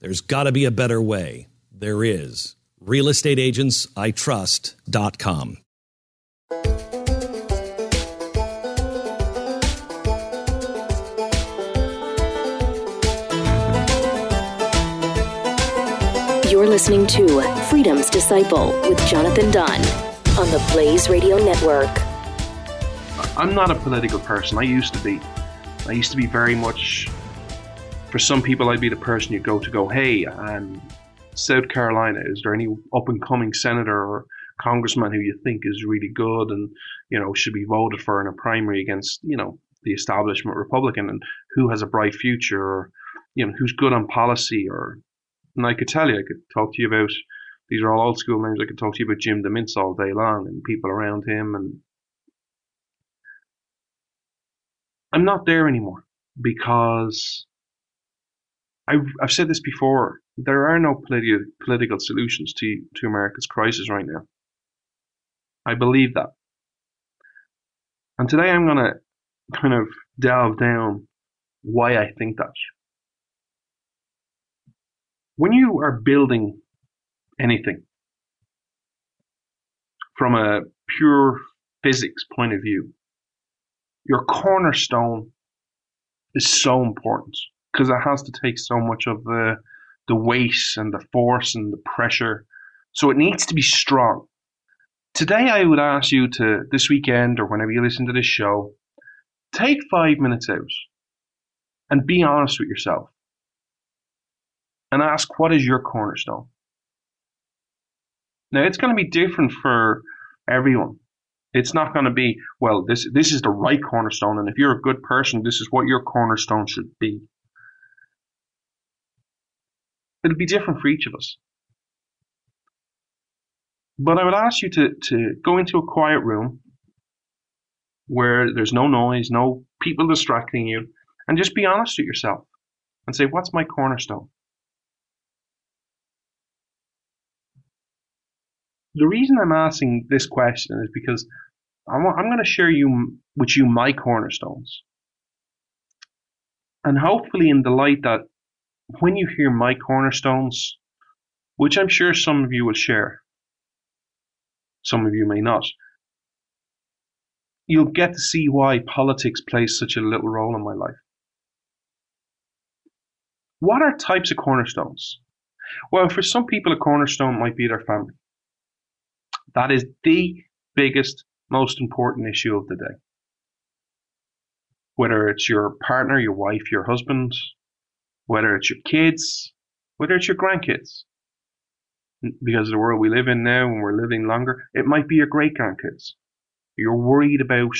There's got to be a better way. There is. RealEstateAgentsITrust.com. You're listening to Freedom's Disciple with Jonathan Dunn on the Blaze Radio Network. I'm not a political person. I used to be. I used to be very much, for some people, I'd be the person you go, hey, South Carolina, is there any up-and-coming senator or congressman who you think is really good and, should be voted for in a primary against, the establishment Republican, and who has a bright future, or, who's good on policy, or... And I could tell you, I could talk to you about, these are all old school names, I could talk to you about Jim DeMintz all day long and people around him. And I'm not there anymore because I've said this before, there are no political solutions to America's crisis right now. I believe that. And today I'm going to kind of delve down why I think that. When you are building anything from a pure physics point of view, your cornerstone is so important because it has to take so much of the weight and the force and the pressure. So it needs to be strong. Today, I would ask you to, this weekend or whenever you listen to this show, take 5 minutes out and be honest with yourself. And ask, what is your cornerstone? Now, it's going to be different for everyone. It's not going to be, well, this is the right cornerstone, and if you're a good person, this is what your cornerstone should be. It'll be different for each of us. But I would ask you to go into a quiet room where there's no noise, no people distracting you, and just be honest with yourself and say, what's my cornerstone? The reason I'm asking this question is because I'm going to share with you my cornerstones. And hopefully in the light that when you hear my cornerstones, which I'm sure some of you will share, some of you may not, you'll get to see why politics plays such a little role in my life. What are types of cornerstones? Well, for some people, a cornerstone might be their family. That is the biggest, most important issue of the day. Whether it's your partner, your wife, your husband, whether it's your kids, whether it's your grandkids. Because of the world we live in now and we're living longer, it might be your great-grandkids. You're worried about...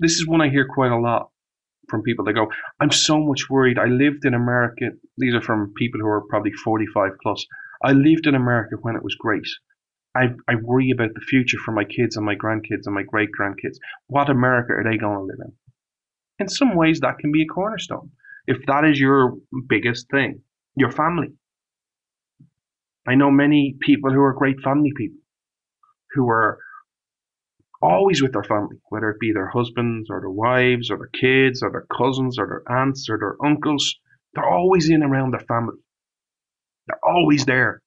This is one I hear quite a lot from people that go, I'm so much worried. I lived in America. These are from people who are probably 45 plus. I lived in America when it was great. I worry about the future for my kids and my grandkids and my great-grandkids. What America are they going to live in? In some ways, that can be a cornerstone. If that is your biggest thing, your family. I know many people who are great family people, who are always with their family, whether it be their husbands or their wives or their kids or their cousins or their aunts or their uncles. They're always in around their family. They're always there.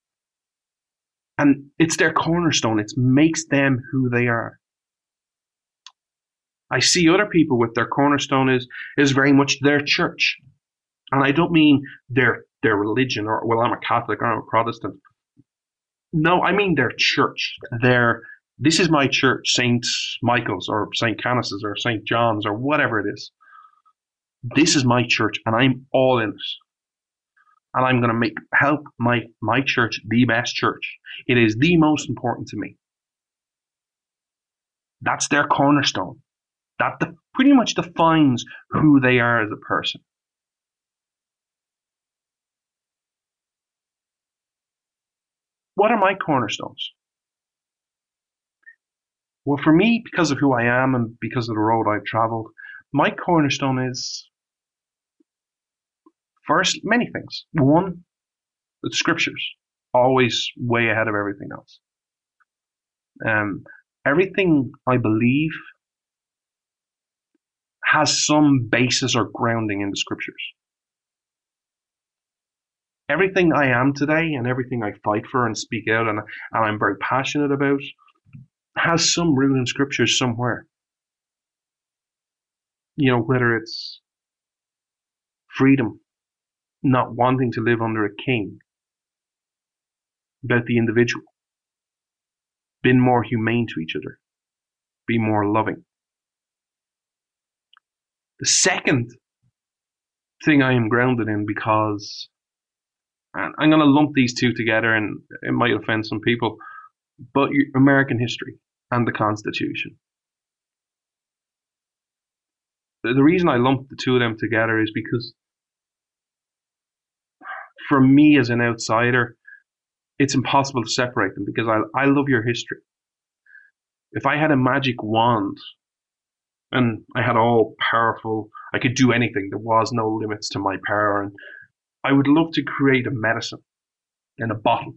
And it's their cornerstone. It makes them who they are. I see other people with their cornerstone is very much their church. And I don't mean their religion or, well, I'm a Catholic, I'm a Protestant. No, I mean their church. This is my church, St. Michael's or St. Canis's or St. John's or whatever it is. This is my church and I'm all in it. And I'm going to help my church the best church. It is the most important to me. That's their cornerstone. That pretty much defines who they are as a person. What are my cornerstones? Well, for me, because of who I am and because of the road I've traveled, my cornerstone is, first, many things. One, the scriptures, always way ahead of everything else. Everything I believe has some basis or grounding in the scriptures. Everything I am today and everything I fight for and speak out and I'm very passionate about has some root in scriptures somewhere. You know, whether it's freedom, not wanting to live under a king, about the individual, being more humane to each other, be more loving. The second thing I am grounded in, because, and I'm going to lump these two together and it might offend some people, but American history and the Constitution. The reason I lump the two of them together is because for me as an outsider, it's impossible to separate them, because I love your history. If I had a magic wand and I had all powerful, I could do anything, there was no limits to my power, and I would love to create a medicine in a bottle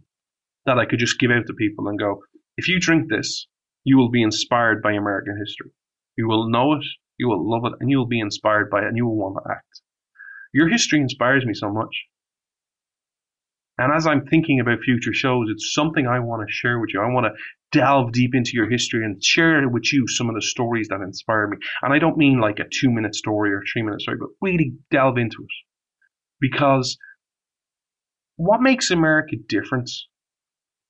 that I could just give out to people and go, if you drink this, you will be inspired by American history. You will know it, you will love it, and you will be inspired by it, and you will want to act. Your history inspires me so much. And as I'm thinking about future shows, it's something I want to share with you. I want to delve deep into your history and share with you some of the stories that inspire me. And I don't mean like a 2-minute story or 3-minute story, but really delve into it. Because what makes America different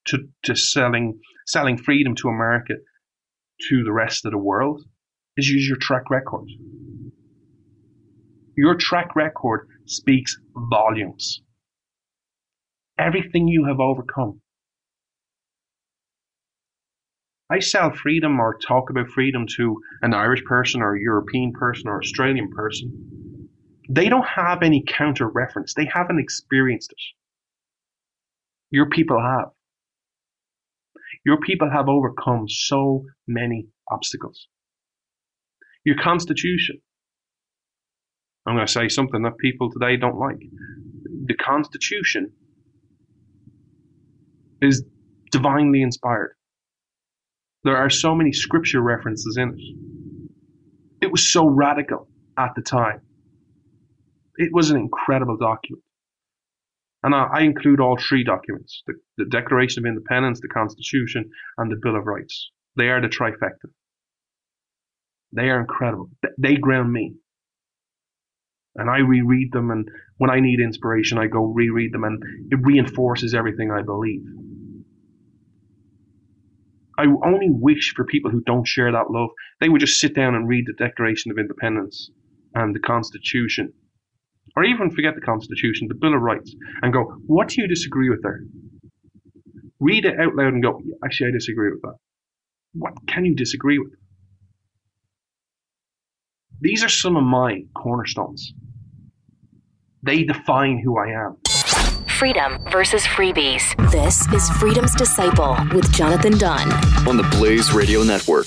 to selling freedom to America to the rest of the world is your track record. Your track record speaks volumes. Everything you have overcome. I sell freedom or talk about freedom to an Irish person or a European person or Australian person. They don't have any counter reference. They haven't experienced it. Your people have. Your people have overcome so many obstacles. Your Constitution. I'm going to say something that people today don't like. The Constitution is divinely inspired. There are so many scripture references in it. It was so radical at the time. It was an incredible document. And I include all three documents, the Declaration of Independence, the Constitution, and the Bill of Rights. They are the trifecta. They are incredible. They ground me. And I reread them, and when I need inspiration, I go reread them, and it reinforces everything I believe. I only wish for people who don't share that love, they would just sit down and read the Declaration of Independence and the Constitution, or even forget the Constitution, the Bill of Rights, and go, what do you disagree with there? Read it out loud and go, actually, I disagree with that. What can you disagree with? These are some of my cornerstones. They define who I am. Freedom versus freebies. This is Freedom's Disciple with Jonathan Dunn on the Blaze Radio Network.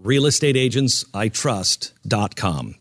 RealEstateAgentsITrust.com.